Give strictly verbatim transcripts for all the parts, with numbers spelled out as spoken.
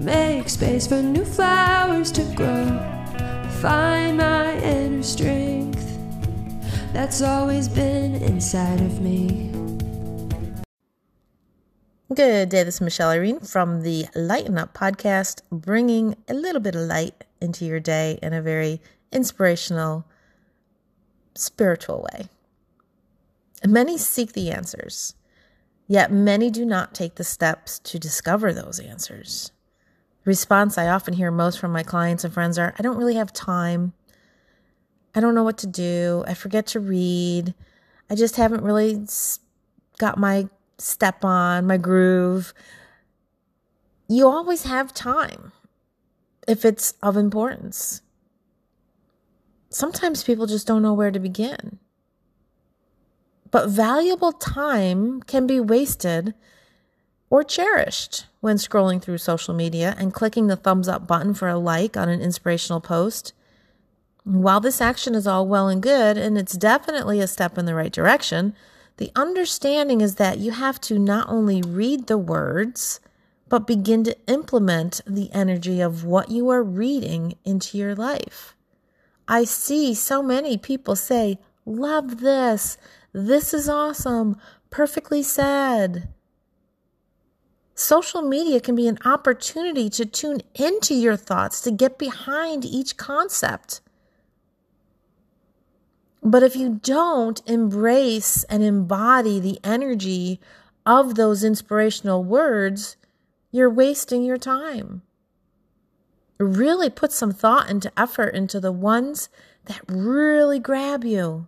Make space for new flowers to grow. Find my inner strength that's always been inside of me. Good day, this is Michelle Irene from the Lighten Up podcast, bringing a little bit of light into your day in a very inspirational, spiritual way. Many seek the answers, yet many do not take the steps to discover those answers. The response I often hear most from my clients and friends are, I don't really have time. I don't know what to do. I forget to read. I just haven't really got my step on, my groove. You always have time if it's of importance. Sometimes people just don't know where to begin. But valuable time can be wasted or cherished when scrolling through social media and clicking the thumbs up button for a like on an inspirational post. While this action is all well and good, and it's definitely a step in the right direction, the understanding is that you have to not only read the words, but begin to implement the energy of what you are reading into your life. I see so many people say, love this, this is awesome, perfectly said. Social media can be an opportunity to tune into your thoughts, to get behind each concept. But if you don't embrace and embody the energy of those inspirational words, you're wasting your time. Really put some thought into effort into the ones that really grab you.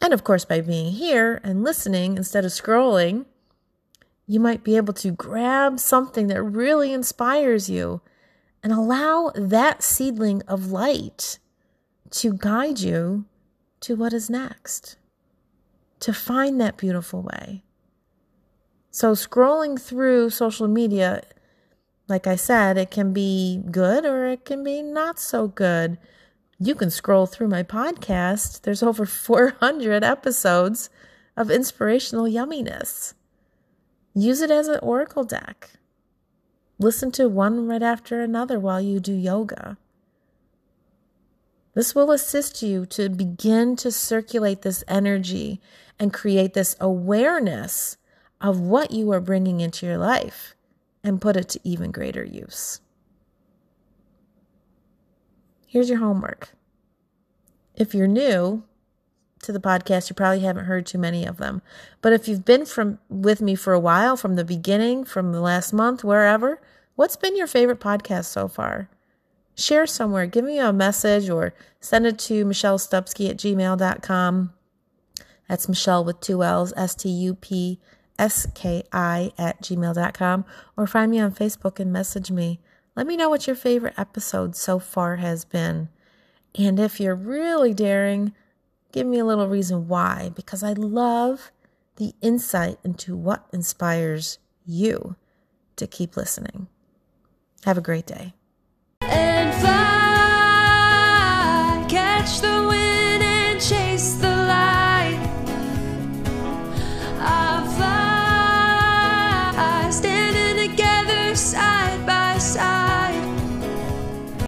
And of course, by being here and listening instead of scrolling, you might be able to grab something that really inspires you and allow that seedling of light to guide you to what is next, to find that beautiful way. So scrolling through social media, like I said, it can be good or it can be not so good. You can scroll through my podcast. There's over four hundred episodes of inspirational yumminess. Use it as an oracle deck. Listen to one right after another while you do yoga. This will assist you to begin to circulate this energy and create this awareness of what you are bringing into your life and put it to even greater use. Here's your homework. If you're new to the podcast, you probably haven't heard too many of them. But if you've been from with me for a while, from the beginning, from the last month, wherever, what's been your favorite podcast so far? Share somewhere. Give me a message or send it to Michelle Stupski at gmail dot com. That's Michelle with two L's, S T U P S K I at gmail dot com. Or find me on Facebook and message me. Let me know what your favorite episode so far has been. And if you're really daring, give me a little reason why, because I love the insight into what inspires you to keep listening. Have a great day.